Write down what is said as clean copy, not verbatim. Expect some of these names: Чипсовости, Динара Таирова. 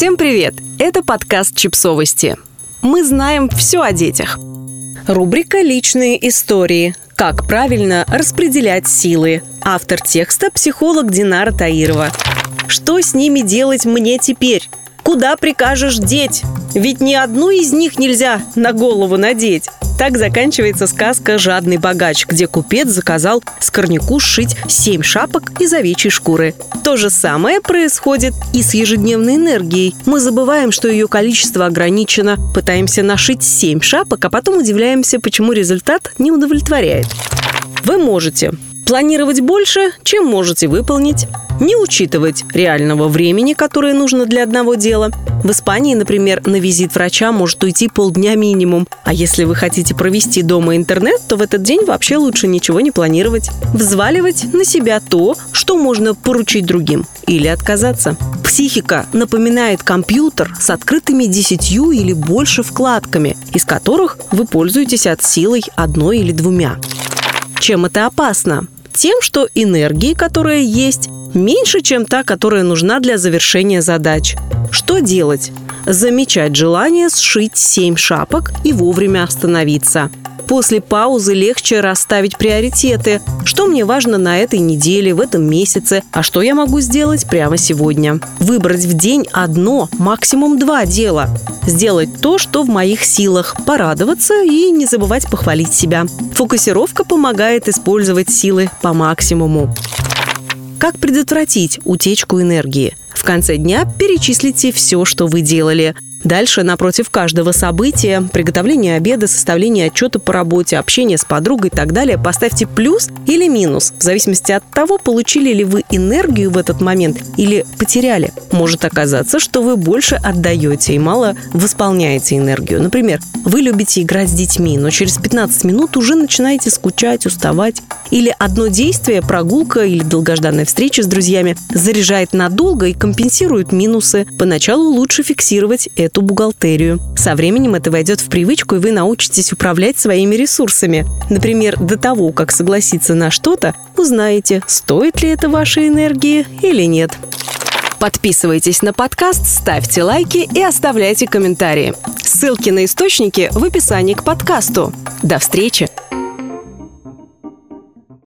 Всем привет! Это подкаст «Чипсовости». Мы знаем все о детях. Рубрика «Личные истории. Как правильно распределять силы». Автор текста – психолог Динара Таирова. Что с ними делать мне теперь? Куда прикажешь деть? Ведь ни одну из них нельзя на голову надеть. Так заканчивается сказка «Жадный богач», где купец заказал скорняку сшить 7 шапок из овечьей шкуры. То же самое происходит и с ежедневной энергией. Мы забываем, что ее количество ограничено, пытаемся нашить 7 шапок, а потом удивляемся, почему результат не удовлетворяет. Вы можете планировать больше, чем можете выполнить, не учитывать реального времени, которое нужно для одного дела. В Испании, например, на визит врача может уйти полдня минимум. А если вы хотите провести дома интернет, то в этот день вообще лучше ничего не планировать. Взваливать на себя то, что можно поручить другим, или отказаться. Психика напоминает компьютер с открытыми 10 или больше вкладками, из которых вы пользуетесь от силы одной или двумя. Чем это опасно? Тем, что энергии, которая есть, меньше, чем та, которая нужна для завершения задач. Что делать? Замечать желание сшить 7 шапок и вовремя остановиться. После паузы легче расставить приоритеты. Что мне важно на этой неделе, в этом месяце, а что я могу сделать прямо сегодня? Выбрать в день одно, максимум 2 дела. Сделать то, что в моих силах, порадоваться и не забывать похвалить себя. Фокусировка помогает использовать силы по максимуму. Как предотвратить утечку энергии? В конце дня перечислите все, что вы делали. Дальше напротив каждого события – приготовление обеда, составление отчета по работе, общение с подругой и так далее – поставьте плюс или минус, в зависимости от того, получили ли вы энергию в этот момент или потеряли. Может оказаться, что вы больше отдаете и мало восполняете энергию. Например, вы любите играть с детьми, но через 15 минут уже начинаете скучать, уставать. Или одно действие – прогулка или долгожданная встреча с друзьями – заряжает надолго и компенсирует минусы. Поначалу лучше фиксировать эту бухгалтерию. Со временем это войдет в привычку, и вы научитесь управлять своими ресурсами. Например, до того, как согласиться на что-то, узнаете, стоит ли это вашей энергии или нет. Подписывайтесь на подкаст, ставьте лайки и оставляйте комментарии. Ссылки на источники в описании к подкасту. До встречи!